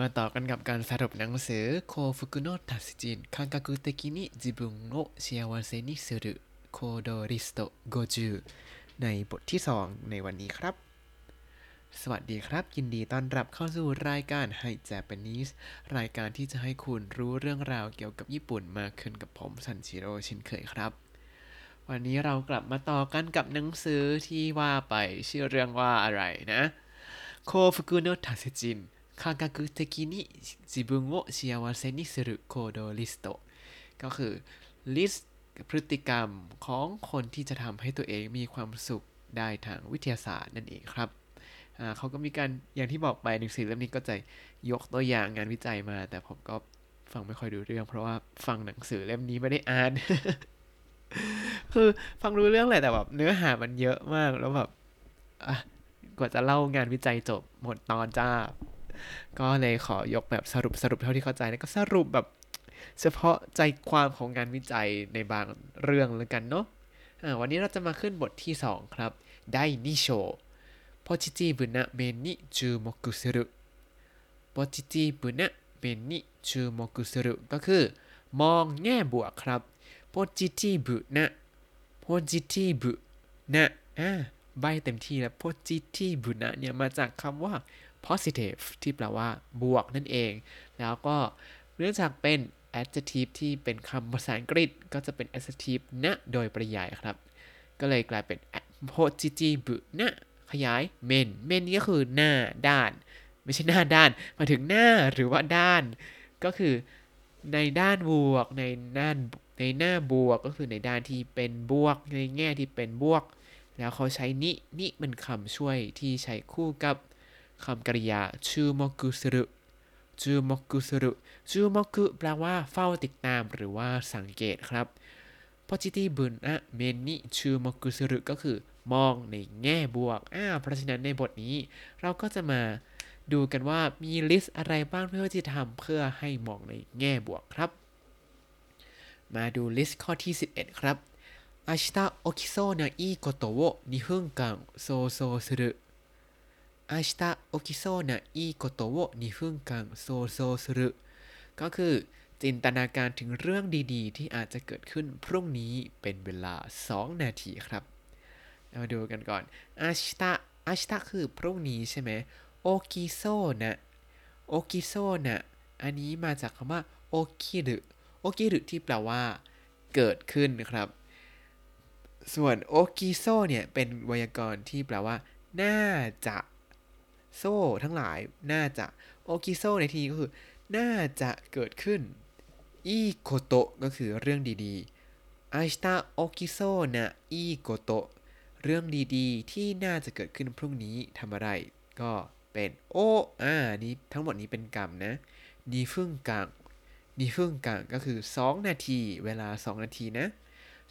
มาต่อกันกับการสรุปหนังสือโคฟุกุโนะทัศจินคังกักุเตกินิจิบุนโอชิยาวาเซนิสุรุโคโดริสโต50ในบทที่2ในวันนี้ครับสวัสดีครับยินดีต้อนรับเข้าสู่รายการ Hi Japanese รายการที่จะให้คุณรู้เรื่องราวเกี่ยวกับญี่ปุ่นมากขึ้นกับผมซันจิโร่เช่นเคยครับวันนี้เรากลับมาต่อกันกับหนังสือที่ว่าไปชื่อเรื่องว่าอะไรนะโคฟุกุโนะทัศจิน科学的に自分を幸せにする行動リストก็คือลิสต์พฤติกรรมของคนที่จะทำให้ตัวเองมีความสุขได้ทางวิทยาศาสตร์นั่นเองครับเขาก็มีการอย่างที่บอกไปหนังสือเล่มนี้ก็จะยกตัวอย่างงานวิจัยมาแต่ผมก็ฟังไม่ค่อยรู้เรื่องเพราะว่าฟังหนังสือเล่มนี้ไม่ได้อ่าน คือฟังรู้เรื่องแหละแต่แบบเนื้อหามันเยอะมากแล้วแบบกว่าจะเล่างานวิจัยจบหมดตอนจ้าก็เลยขอยกแบบสรุปเท่าที่เข้าใจแล้วก็สรุปแบบเฉพาะใจความของงานวิจัยในบางเรื่องแล้วกันเนาะวันนี้เราจะมาขึ้นบทที่2ครับไดนิโชโพจิทีฟนะเมนิจูโมกุสุรุโพจิทีฟนะเมนิจูโมกุสุรุก็คือมองแง่บวกครับโพจิทีฟนะโพจิทีฟนะใบเต็มที่แล้วโพจิทีฟนะเนี่ยมาจากคำว่าpositive ที่แปลว่าบวกนั่นเองแล้วก็เนื่องจากเป็น adjective ที่เป็นคำภาษาอังกฤษก็จะเป็น adjective นะโดยปริยายครับก็เลยกลายเป็น positive นะขยาย men ก็คือหน้าด้านไม่ใช่หน้าด้านมาถึงหน้าหรือว่าด้านก็คือในด้านบวกในหน้าบวกก็คือในด้านที่เป็นบวกในแง่ที่เป็นบวกแล้วเขาใช้นิเป็นคำช่วยที่ใช้คู่กับคำกริยาจูโมกุสุรุจูโมกุสุรุจูโมกุแปลว่าเฝ้าติดตามหรือว่าสังเกตครับโพจิทีบุนะเมนิจูโมกุสุรุก็คือมองในแง่บวกเพราะฉะนั้นในบทนี้เราก็จะมาดูกันว่ามีลิสต์อะไรบ้างเพื่อที่จะทำเพื่อให้มองในแง่บวกครับมาดูลิสต์ข้อที่11ครับอาชิตะโอคิโซนะอิโกโตะโว2分間想像する明日起きそうないいことを2分間想像するก็คือจินตนาการถึงเรื่องดีๆที่อาจจะเกิดขึ้นพรุ่งนี้เป็นเวลา2นาทีครับมาดูกันก่อน明日คือพรุ่งนี้ใช่ไหมโอคิโซนะโอคิโซนะอันนี้มาจากคำว่าโอคิรุที่แปลว่าเกิดขึ้นครับส่วนโอคิโซเนี่ยเป็นไวยากรณ์ที่แปลว่าน่าจะโซทั้งหลายน่าจะโอคิโซในที่ก็คือน่าจะเกิดขึ้นอีโกโตะก็คือเรื่องดีๆอาชิตะโอคิโซนะอีโกโตะเรื่องดีๆที่น่าจะเกิดขึ้นพรุ่งนี้ทำอะไรก็เป็นโอนี้ทั้งหมดนี้เป็นกรรมนะ2分間ก็คือ2นาทีเวลา2นาทีนะ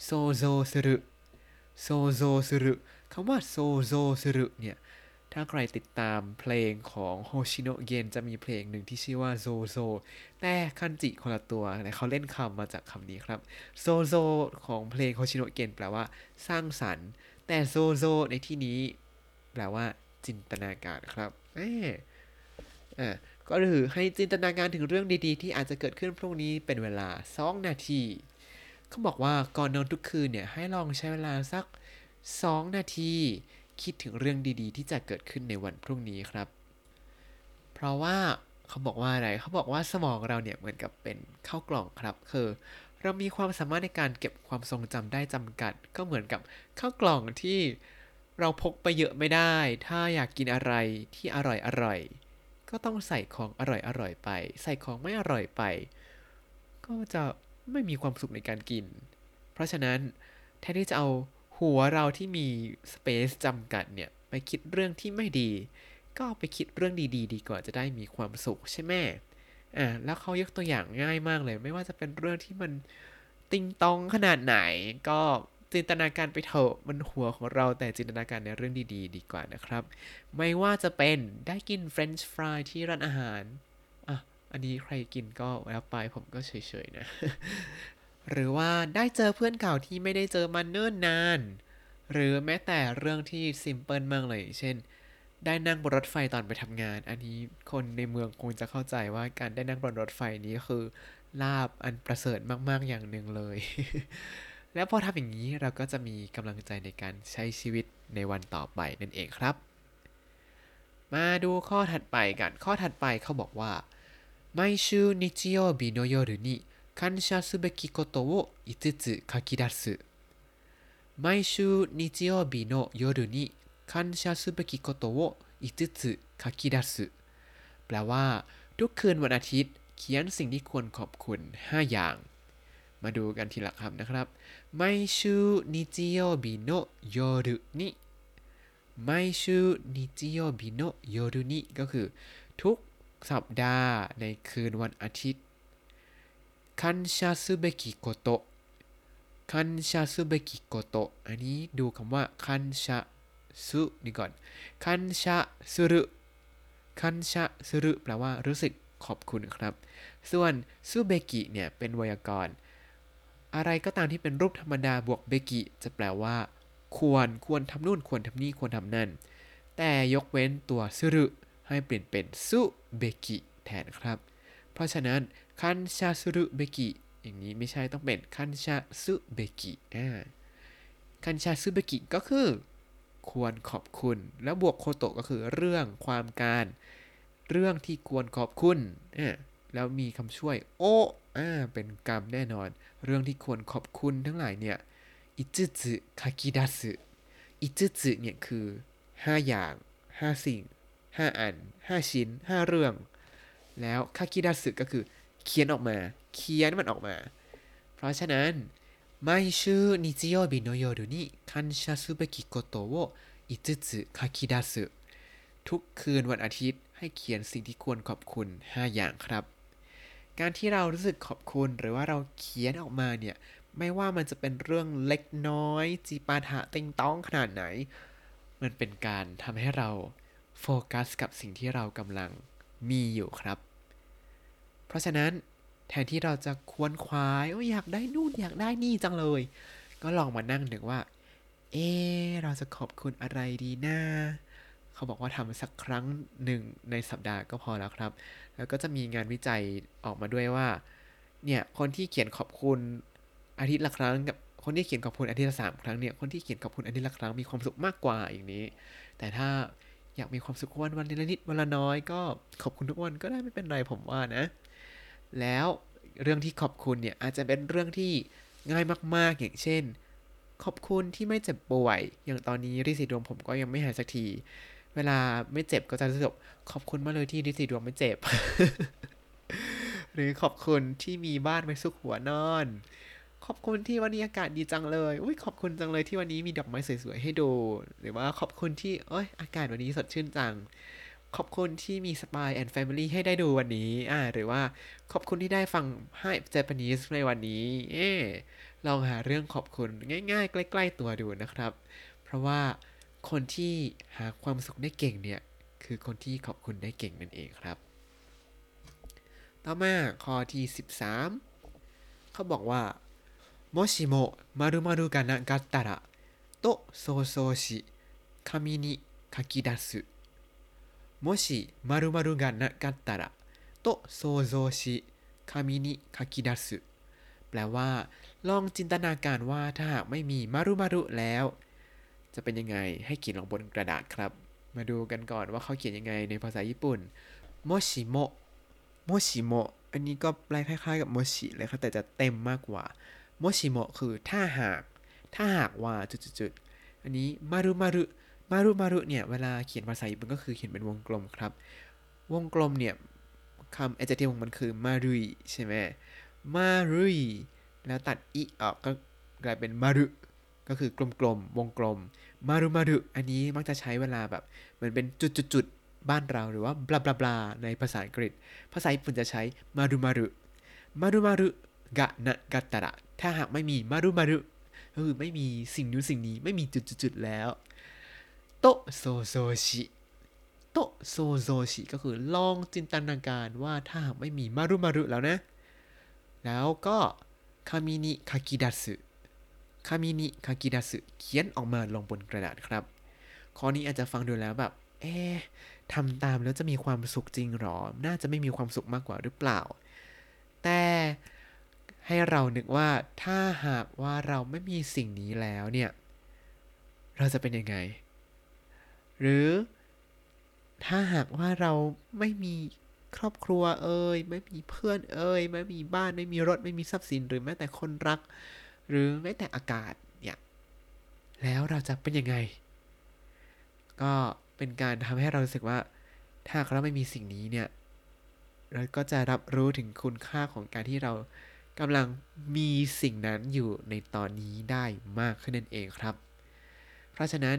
โซโซสึรุคำว่าโซโซสึรุเนี่ยถ้าใครติดตามเพลงของโฮชิโนะเย็นจะมีเพลงหนึ่งที่ชื่อว่าโซโซแต่คันจิคนละตัวแต่เขาเล่นคำมาจากคำนี้ครับโซโซของเพลงโฮชิโนะเย็นแปลว่าสร้างสรรค์แต่โซโซในที่นี้แปลว่าจินตนาการครับก็คือให้จินตนาการถึงเรื่องดีๆที่อาจจะเกิดขึ้นพรุ่งนี้เป็นเวลา2นาทีเขาบอกว่าก่อนนอนทุกคืนเนี่ยให้ลองใช้เวลาสัก2นาทีคิดถึงเรื่องดีๆที่จะเกิดขึ้นในวันพรุ่งนี้ครับเพราะว่าเขาบอกว่าอะไรเขาบอกว่าสมองเราเนี่ยเหมือนกับเป็นข้าวกล่องครับคือเรามีความสามารถในการเก็บความทรงจำได้จำกัดก็เหมือนกับข้าวกล่องที่เราพกไปเยอะไม่ได้ถ้าอยากกินอะไรที่อร่อยก็ต้องใส่ของอร่อยไปใส่ของไม่อร่อยไปก็จะไม่มีความสุขในการกินเพราะฉะนั้นแทนที่จะเอาหัวเราที่มีสเปซจำกัดเนี่ยไปคิดเรื่องที่ไม่ดีก็ไปคิดเรื่องดีๆดีกว่าจะได้มีความสุขใช่ไหมแล้วเขายกตัวอย่างง่ายมากเลยไม่ว่าจะเป็นเรื่องที่มันติงตองขนาดไหนก็จินตนาการไปเถอะมันหัวของเราแต่จินตนาการในเรื่องดีๆดีกว่านะครับไม่ว่าจะเป็นได้กินเฟรนช์ฟรายที่ร้านอาหารอันนี้ใครกินก็แล้วไปผมก็เฉยๆนะ หรือว่าได้เจอเพื่อนเก่าที่ไม่ได้เจอมาเนิ่นนานหรือแม้แต่เรื่องที่ซิมเปิลมากเลยเช่น ได้นั่งบนรถไฟตอนไปทำงานอันนี้คนในเมืองคงจะเข้าใจว่าการได้นั่งบนรถไฟนี้คือลาภอันประเสริฐมากๆอย่างหนึ่งเลย แล้วพอทำอย่างนี้เราก็จะมีกำลังใจในการใช้ชีวิตในวันต่อไปนั่นเองครับมาดูข้อถัดไปกันข้อถัดไปเขาบอกว่า毎週日曜日の夜に感謝すべきことを5つ書き出す毎週日曜日の夜に感謝すべきことを5つ書き出すแปลว่าทุกคืนวันอาทิตย์เขียนสิ่งที่ควรขอบคุณ5อย่างมาดูกันทีละคำนะครับ毎週日曜日の夜に毎週日曜日の夜にก็คือทุกสัปดาห์ในคืนวันอาทิตย์感謝すべきこと感謝すべきことอันนี้ดูคำว่าคันชะสุนี่ก่อนคันชะสุรุคันชะสุรุแปลว่ารู้สึกขอบคุณครับส่วนสุเบกิเนี่ยเป็นไวยากรณ์อะไรก็ตามที่เป็นรูปธรรมดาบวกเบกิจะแปลว่าควรทำนู่นควรทำนี่ควรทำนั่นแต่ยกเว้นตัวสุรุให้เปลี่ยนเป็นสุเบกิแทนครับเพราะฉะนั้นคันชะสุรุเบกิอย่างนี้ไม่ใช่ต้องเป็นคันชะสุเบกิคันชะสุเบกิก็คือควรขอบคุณแล้วบวกโคโตะก็คือเรื่องความการเรื่องที่ควรขอบคุณแล้วมีคำช่วยโอเป็นกรรมแน่นอนเรื่องที่ควรขอบคุณทั้งหลายเนี่ยอิจิจิคากิดาสึอิจิจิเนี่ยคือ5อย่าง5สิ่ง5อัน5ชิ้น5เรื่องแล้วคากิดาสึก็คือเขียนออกมาเขียนมันออกมาเพราะฉะนั้น毎週日曜日の夜に感謝すべきことを5つ書き出すทุกคืนวันอาทิตย์ให้เขียนสิ่งที่ควรขอบคุณ5อย่างครับการที่เรารู้สึกขอบคุณหรือว่าเราเขียนออกมาเนี่ยไม่ว่ามันจะเป็นเรื่องเล็กน้อยจีปาถะเต็งต้องขนาดไหนมันเป็นการทำให้เราโฟกัสกับสิ่งที่เรากำลังมีอยู่ครับเพราะฉะนั้นแทนที่เราจะควนขวายอยากได้นู่นอยากได้นี่จังเลยก็ลองมานั่งนึกว่าเราจะขอบคุณอะไรดีนะเขาบอกว่าทำสักครั้งหนึ่งในสัปดาห์ก็พอแล้วครับแล้วก็จะมีงานวิจัยออกมาด้วยว่าเนี่ยคนที่เขียนขอบคุณอาทิตย์ละครั้งกับคนที่เขียนขอบคุณอาทิตย์ละ3ครั้งเนี่ยคนที่เขียนขอบคุณอาทิตย์ละครั้งมีความสุขมากกว่าอย่างนี้แต่ถ้าอยากมีความสุขวันละนิดวันละน้อยก็ขอบคุณทุกวันก็ได้ไม่เป็นไรผมว่านะแล้วเรื่องที่ขอบคุณเนี่ยอาจจะเป็นเรื่องที่ง่ายมากๆอย่างเช่นขอบคุณที่ไม่เจ็บป่วยอย่างตอนนี้ริสีดวงผมก็ยังไม่หายสักทีเวลาไม่เจ็บก็จะรู้สึกขอบคุณมากเลยที่ริสีดวงไม่เจ็บ หรือขอบคุณที่มีบ้านไว้ซุกหัวนอนขอบคุณที่วันนี้อากาศดีจังเลยอุ้ยขอบคุณจังเลยที่วันนี้มีดอกไม้สวยๆให้ดูหรือว่าขอบคุณที่อากาศวันนี้สดชื่นจังขอบคุณที่มี Spy and Family ให้ได้ดูวันนี้หรือว่าขอบคุณที่ได้ฟัง Hi Japanese ในวันนี้ลองหาเรื่องขอบคุณง่ายๆใกล้ๆตัวดูนะครับเพราะว่าคนที่หาความสุขได้เก่งเนี่ยคือคนที่ขอบคุณได้เก่งนั่นเองครับต่อมาข้อที่13เขาบอกว่าもしも○○がなかったらと想像し紙に書き出すもし○○がなかったらと想像し紙に書き出すแปลว่าลองจินตนาการว่าถ้าหากไม่มี○○แล้วจะเป็นยังไงให้เขียนลงบนกระดาษครับมาดูกันก่อนว่าเขาเขียนยังไงในภาษาญี่ปุ่นโมชิโมโมชิโมอันนี้ก็แปลคล้ายๆกับโมชิเลยครับแต่จะเต็มมากกว่าโมชิโมคือถ้าหากว่าจุดๆอันนี้○○มารุเนี่ยเวลาเขียนภาษาญี่ปุ่นก็คือเขียนเป็นวงกลมครับวงกลมเนี่ยคำ adjective ของมันคือมารุยใช่ไหมมารุยแล้วตัดอิออกก็กลายเป็นมารุก็คือกลมๆวงกลมมารุอันนี้มักจะใช้เวลาแบบเหมือนเป็นจุดๆบ้านเราหรือว่าบลาบลาบลาในภาษาอังกฤษภาษาญี่ปุ่นจะใช้มารุกะนะกะตะระถ้าหากไม่มีมารุก็คือไม่มีสิ่งนู้นสิ่งนี้ไม่มีจุดๆแล้วโตโซโซชิโตโซโซชิก็คือลองจินตนาการว่าถ้าไม่มีมารุแล้วนะแล้วก็คามินิคากิดาสึคามินิคากิดาสึเขียนออกมาลงบนกระดาษครับข้อนี้อาจจะฟังดูแล้วแบบ เอ๊ะทำตามแล้วจะมีความสุขจริงหรอน่าจะไม่มีความสุขมากกว่าหรือเปล่าแต่ให้เรานึกว่าถ้าหากว่าเราไม่มีสิ่งนี้แล้วเนี่ยเราจะเป็นยังไงหรือถ้าหากว่าเราไม่มีครอบครัวเอ่ยไม่มีเพื่อนเอ่ยไม่มีบ้านไม่มีรถไม่มีทรัพย์สินหรือแม้แต่คนรักหรือแม้แต่อากาศเนี่ยแล้วเราจะเป็นยังไงก็เป็นการทำให้เรารู้สึกว่าถ้าเราไม่มีสิ่งนี้เนี่ยเราก็จะรับรู้ถึงคุณค่าของการที่เรากำลังมีสิ่งนั้นอยู่ในตอนนี้ได้มากขึ้นนั่นเองครับเพราะฉะนั้น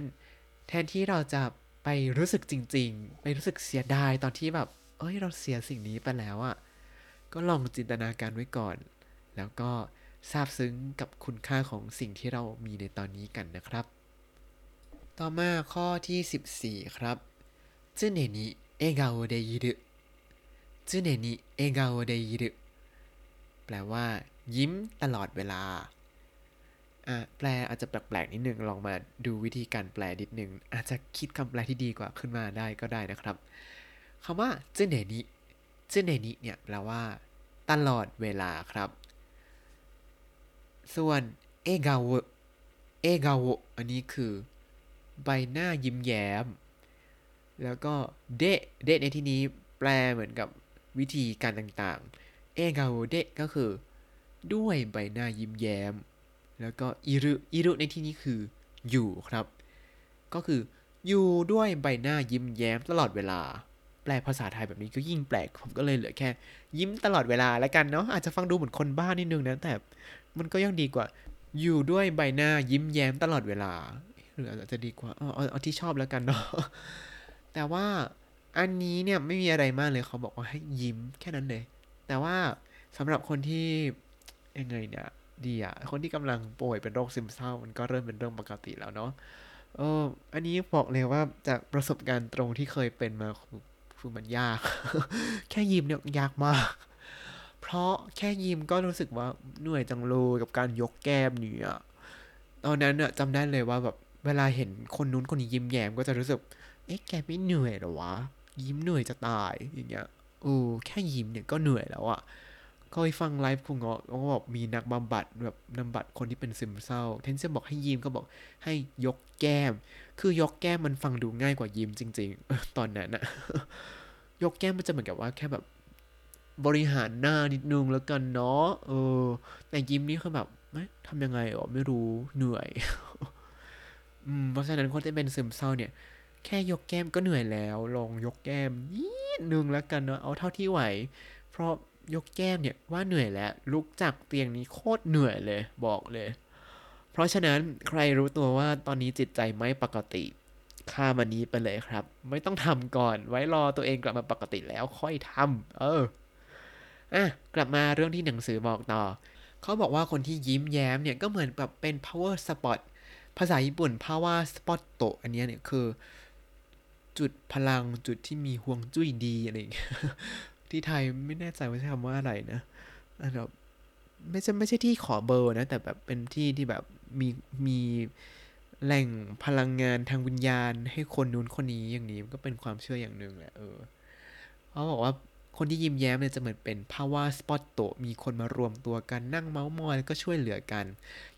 แทนที่เราจะไปรู้สึกจริงๆไปรู้สึกเสียดายตอนที่แบบเอ้ยเราเสียสิ่งนี้ไปแล้วอ่ะก็ลองจินตนาการไว้ก่อนแล้วก็ซาบซึ้งกับคุณค่าของสิ่งที่เรามีในตอนนี้กันนะครับต่อมาข้อที่14ครับจึเนนิเอะกาโอเดอิรุจึเนนิเอะกาโอเดอิรุแปลว่ายิ้มตลอดเวลาแปลอาจจะแปลกๆนิดนึงลองมาดูวิธีการแปลนิดนึงอาจจะคิดคำแปลที่ดีกว่าขึ้นมาได้ก็ได้นะครับคำว่าเจเนนิเนี่ยแปลว่าตลอดเวลาครับส่วนเอกาวอันนี้คือใบหน้ายิ้มแย้มแล้วก็เดะในที่นี้แปลเหมือนกับวิธีการต่างๆเอกาวเดะก็คือด้วยใบหน้ายิ้มแย้มแล้วก็อิรุในที่นี้คืออยู่ครับก็คืออยู่ด้วยใบหน้ายิ้มแย้มตลอดเวลาแปลภาษาไทยแบบนี้ก็ยิ่งแปลกผมก็เลยเหลือแค่ยิ้มตลอดเวลาแล้วกันเนาะอาจจะฟังดูเหมือนคนบ้านิดนึงนะแต่มันก็ยังดีกว่าอยู่ด้วยใบหน้ายิ้มแย้มตลอดเวลาหรืออาจจะดีกว่าเอาที่ชอบแล้วกันเนาะแต่ว่าอันนี้เนี่ยไม่มีอะไรมากเลยเขาบอกว่าให้ยิ้มแค่นั้นเลยแต่ว่าสำหรับคนที่ยังไงเนี่ยดีอ่ะคนที่กำลังป่วยเป็นโรคซึมเศร้ามันก็เริ่มเป็นเรื่องปกติแล้วเนาะอันนี้บอกเลยว่าจากประสบการณ์ตรงที่เคยเป็นมาคือมันยาก แค่ยิ้มเนี่ยยากมากเพราะแค่ยิ้มก็รู้สึกว่าเหนื่อยจังเลยกับการยกแก้มเนี่ยตอนนั้นเนี่ยจำได้เลยว่าแบบเวลาเห็นคนนู้นคนนี้ยิ้มแย้มก็จะรู้สึกเอ๊ะแกไม่เหนื่อยหรอวะยิ้มเหนื่อยจะตายอย่างเงี้ยแค่ยิ้มเนี่ยก็เหนื่อยแล้วอ่ะเคยฟังไลฟ์คุณเงาะเขาบอกมีนักบำบัดแบบบำบัดคนที่เป็นซึมเศร้าเทนเซอร์บอกให้ยิ้มก็บอกให้ยกแก้มคือยกแก้มมันฟังดูง่ายกว่ายิ้มจริงๆตอนนั้นนะยกแก้มมันจะเหมือนกับว่าแค่แบบบริหารหน้านิดนึงแล้วกันเนาะแต่ยิ้มนี่คือแบบทำยังไงไม่รู้เหนื่อยเพราะฉะนั้นคนที่เป็นซึมเศร้าเนี่ยแค่ยกแก้มก็เหนื่อยแล้วลองยกแก้มนิดนึงแล้วกันเนาะเอาเท่าที่ไหวเพราะยกแก้มเนี่ยว่าเหนื่อยแล้วลุกจากเตียงนี้โคตรเหนื่อยเลยบอกเลยเพราะฉะนั้นใครรู้ตัวว่าตอนนี้จิตใจไม่ปกติข้ามอันนี้ไปเลยครับไม่ต้องทำก่อนไว้รอตัวเองกลับมาปกติแล้วค่อยทำกลับมาเรื่องที่หนังสือบอกต่อเขาบอกว่าคนที่ยิ้มแย้มเนี่ยก็เหมือนแบบเป็น power spot ภาษาญี่ปุ่น power spot โตอันนี้เนี่ยคือจุดพลังจุดที่มีห่วงจุ้ยดีอะไรอย่างเงี้ยที่ไทยไม่แน่ใจว่าใช้คำว่าอะไรนะแบบไม่ใช่ที่ขอเบอร์นะแต่แบบเป็นที่ที่แบบมีแหล่งพลังงานทางวิญญาณให้คนนู้นคนนี้อย่างนี้ก็เป็นความเชื่ออย่างนึงแหละเขาบอกว่าคนที่ยิ้มแย้มเนี่ยจะเหมือนเป็น power spot โตมีคนมารวมตัวกันนั่งเม้ามอยแล้วก็ช่วยเหลือกัน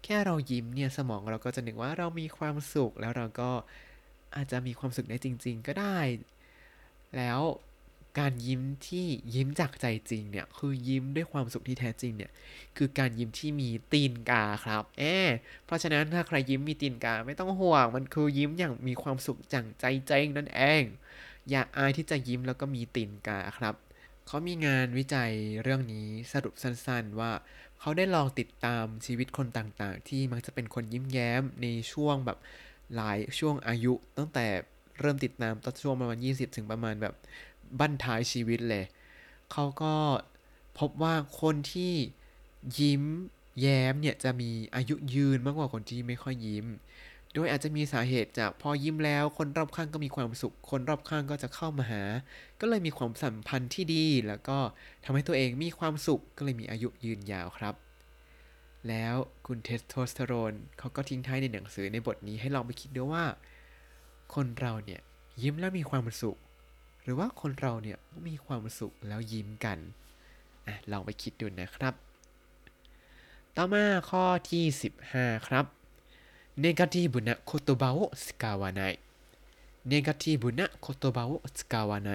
แค่เรายิ้มเนี่ยสมองเราก็จะนึกว่าเรามีความสุขแล้วเราก็อาจจะมีความสุขได้จริงๆก็ได้แล้วการยิ้มที่ยิ้มจากใจจริงเนี่ยคือยิ้มด้วยความสุขที่แท้จริงเนี่ยคือการยิ้มที่มีตีนกาครับเพราะฉะนั้นถ้าใครยิ้มมีตีนกาไม่ต้องห่วงมันคือยิ้มอย่างมีความสุขจากใจจริงนั่นเองอย่าอายที่จะยิ้มแล้วก็มีตีนกาครับเขามีงานวิจัยเรื่องนี้สรุปสั้นๆว่าเขาได้ลองติดตามชีวิตคนต่างๆที่มักจะเป็นคนยิ้มแย้มในช่วงแบบหลายช่วงอายุตั้งแต่เริ่มติดตามตั้งช่วงประมาณ20ถึงประมาณแบบบั้นท้ายชีวิตเลยเขาก็พบว่าคนที่ยิ้มแย้มเนี่ยจะมีอายุยืนมากกว่าคนที่ไม่ค่อยยิ้มโดยอาจจะมีสาเหตุจากพอยิ้มแล้วคนรอบข้างก็มีความสุขคนรอบข้างก็จะเข้ามาหาก็เลยมีความสัมพันธ์ที่ดีแล้วก็ทำให้ตัวเองมีความสุขก็เลยมีอายุยืนยาวครับแล้วคุณเทสโทสเตอโรนเขาก็ทิ้งท้ายในหนังสือในบทนี้ให้ลองไปคิดดูว่าคนเราเนี่ย ยิ้มแล้วมีความสุขหรือว่าคนเราเนี่ยมีความสุขแล้วยิ้มกันลองไปคิดดูนะครับต่อมาข้อที่15ครับเนกาทีบุนะโคโตบะโอสกาวาไนเนกาทีบุนะโคโตบะโอสกาวาไน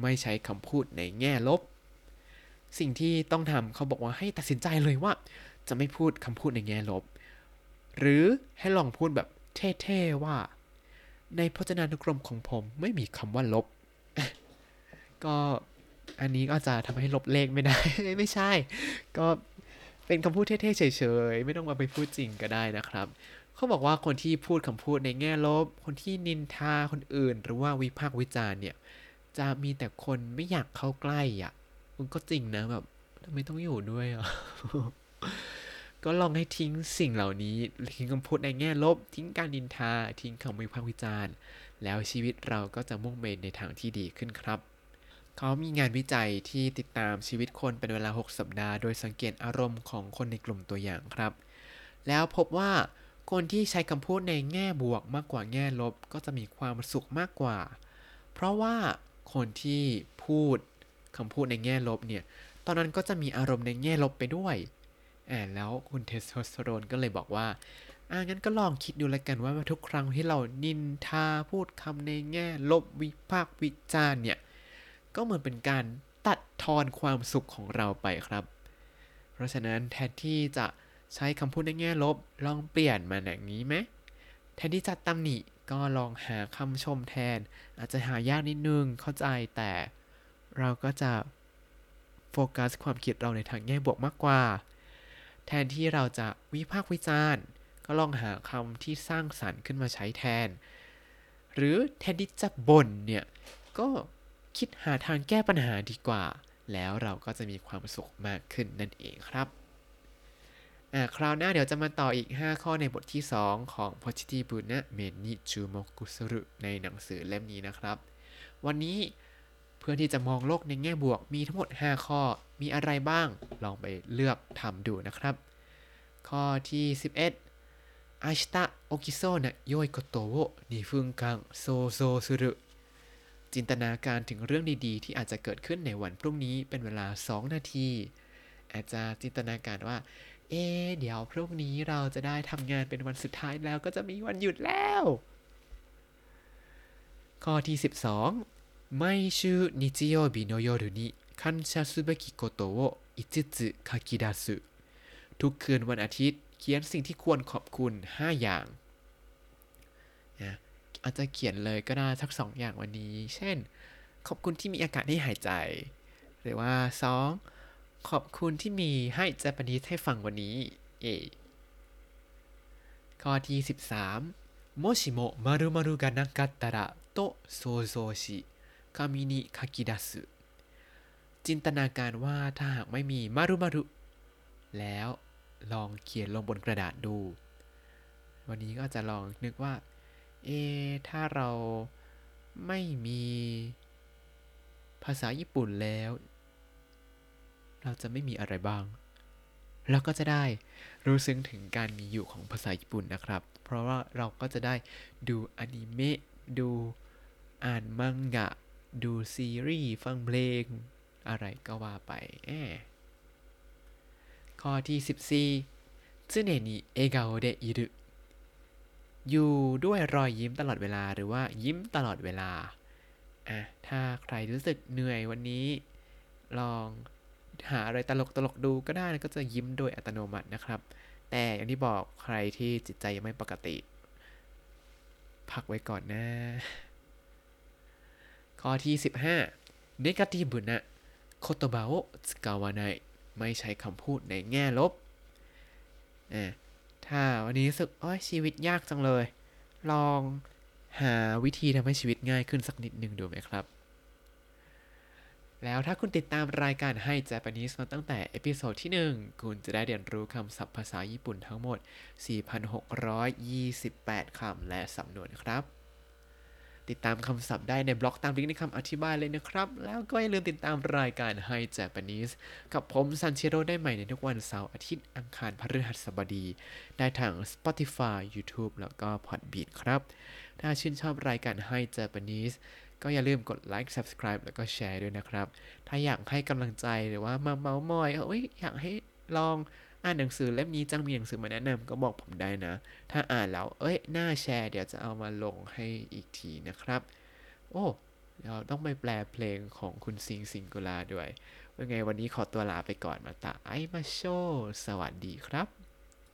ไม่ใช้คำพูดในแง่ลบสิ่งที่ต้องทำเขาบอกว่าให้ตัดสินใจเลยว่าจะไม่พูดคำพูดในแง่ลบหรือให้ลองพูดแบบเท่ๆว่าในพจนานุกรมของผมไม่มีคำว่าลบก็อันนี้ก็จะทำให้ลบเลขไม่ได้ไม่ใช่ก็เป็นคำพูดเท่ๆเฉยๆไม่ต้องมาไปพูดจริงก็ได้นะครับเขาบอกว่าคนที่พูดคำพูดในแง่ลบคนที่นินทาคนอื่นหรือว่าวิพากษ์วิจารณ์เนี่ยจะมีแต่คนไม่อยากเข้าใกล้อ่ะมันก็จริงนะแบบทำไมต้องอยู่ด้วยอ่ะ ก็ลองให้ทิ้งสิ่งเหล่านี้ทิ้งคำพูดในแง่ลบทิ้งการนินทาทิ้งคำวิพากษ์วิจารณ์แล้วชีวิตเราก็จะมุ่งเบนในทางที่ดีขึ้นครับเขามีงานวิจัยที่ติดตามชีวิตคนเป็นเวลา6สัปดาห์โดยสังเกตอารมณ์ของคนในกลุ่มตัวอย่างครับแล้วพบว่าคนที่ใช้คำพูดในแง่บวกมากกว่าแง่ลบก็จะมีความสุขมากกว่าเพราะว่าคนที่พูดคำพูดในแง่ลบเนี่ยตอนนั้นก็จะมีอารมณ์ในแง่ลบไปด้วยแล้วคุณเทสโทสเตอโรนก็เลยบอกว่างั้นก็ลองคิดดูแล้วกันว่าทุกครั้งที่เรานินทาพูดคำในแง่ลบวิพากษ์วิจารณ์เนี่ยก็เหมือนเป็นการตัดทอนความสุขของเราไปครับเพราะฉะนั้นแทนที่จะใช้คำพูดในแง่ลบลองเปลี่ยนมาอย่างนี้ไหมแทนที่จะตำหนิก็ลองหาคำชมแทนอาจจะหายากนิดนึงเข้าใจแต่เราก็จะโฟกัสความคิดเราในทางแง่บวกมากกว่าแทนที่เราจะวิพากษ์วิจารณ์ก็ลองหาคำที่สร้างสรรค์ขึ้นมาใช้แทนหรือแทนที่จะบ่นเนี่ยก็คิดหาทางแก้ปัญหาดีกว่าแล้วเราก็จะมีความสุขมากขึ้นนั่นเองครับคราวหน้าเดี๋ยวจะมาต่ออีก5ข้อในบทที่2ของ Positive Buddha Meni Chumoku Suru ในหนังสือเล่มนี้นะครับวันนี้เพื่อที่จะมองโลกในแง่บวกมีทั้งหมด5ข้อมีอะไรบ้างลองไปเลือกทำดูนะครับข้อที่11 Ashita Okiso na Yoi Koto wo 2 Funkan Sozo Suruจินตนาการถึงเรื่องดีๆที่อาจจะเกิดขึ้นในวันพรุ่งนี้เป็นเวลา2นาทีอาจจะจินตนาการว่าเดี๋ยวพรุ่งนี้เราจะได้ทำงานเป็นวันสุดท้ายแล้วก็จะมีวันหยุดแล้วข้อที่12毎週日曜日の夜に感謝すべきことを5つ書き出すทุกคืนวันอาทิตย์เขียนสิ่งที่ควรขอบคุณ5อย่างนะอาจจะเขียนเลยก็ได้สัก2อย่างวันนี้เช่นขอบคุณที่มีอากาศให้หายใจหรือว่า2ขอบคุณที่มีให้ Hi Japanese ให้ฟังวันนี้ข้อที่13もしも〇〇がなかったらと想像し紙に書き出すจินตนาการว่าถ้าหากไม่มี〇〇แล้วลองเขียนลงบนกระดาษดูวันนี้ก็จะลองนึกว่าถ้าเราไม่มีภาษาญี่ปุ่นแล้วเราจะไม่มีอะไรบ้างเราก็จะได้รู้ซึ้งถึงการมีอยู่ของภาษาญี่ปุ่นนะครับเพราะว่าเราก็จะได้ดูอนิเมะดูอ่านมังงะดูซีรีส์ฟังเพลงอะไรก็ว่าไปข้อที่14常に笑顔でいるอยู่ด้วยรอยยิ้มตลอดเวลาหรือว่ายิ้มตลอดเวลาถ้าใครรู้สึกเหนื่อยวันนี้ลองหาอะไรตลกๆดูก็ได้ก็จะยิ้มโดยอัตโนมัตินะครับแต่อย่างที่บอกใครที่จิตใจยังไม่ปกติพักไว้ก่อนนะข้อที่15 Negative นะ Kotoba wo tsukawanai ไม่ใช้คำพูดในแง่ลบถ้าวันนี้รู้สึกชีวิตยากจังเลยลองหาวิธีทำให้ชีวิตง่ายขึ้นสักนิดนึงดูไหมครับแล้วถ้าคุณติดตามรายการ Hi Japanese มาตั้งแต่เอพิโซดที่1คุณจะได้เรียนรู้คำศัพท์ภาษาญี่ปุ่นทั้งหมด 4,628 คำและสำนวนครับติดตามคำศัพท์ได้ในบล็อกตามลิงก์ในคำอธิบายเลยนะครับแล้วก็อย่าลืมติดตามรายการ Hi Japanese กับผมซันเชโร่ได้ใหม่ในทุกวันเสาร์อาทิตย์อังคารพฤหัสบดีได้ทาง Spotify YouTube แล้วก็ Podcast ครับ ถ้าชื่นชอบรายการ Hi Japanese ก็อย่าลืมกดไลค์ Subscribe แล้วก็แชร์ด้วยนะครับถ้าอยากให้กำลังใจหรือว่ามาเม้ามอยอยากให้ลองอ่านหนังสือเล่มนี้จังมีหนังสือมาแนะนำก็บอกผมได้นะถ้าอ่านแล้วน่าแชร์เดี๋ยวจะเอามาลงให้อีกทีนะครับเราต้องไปแปลเพลงของคุณซิงซิงกุลาด้วยยังไงวันนี้ขอตัวลาไปก่อนมาตะไอมาโชสวัสดีครับ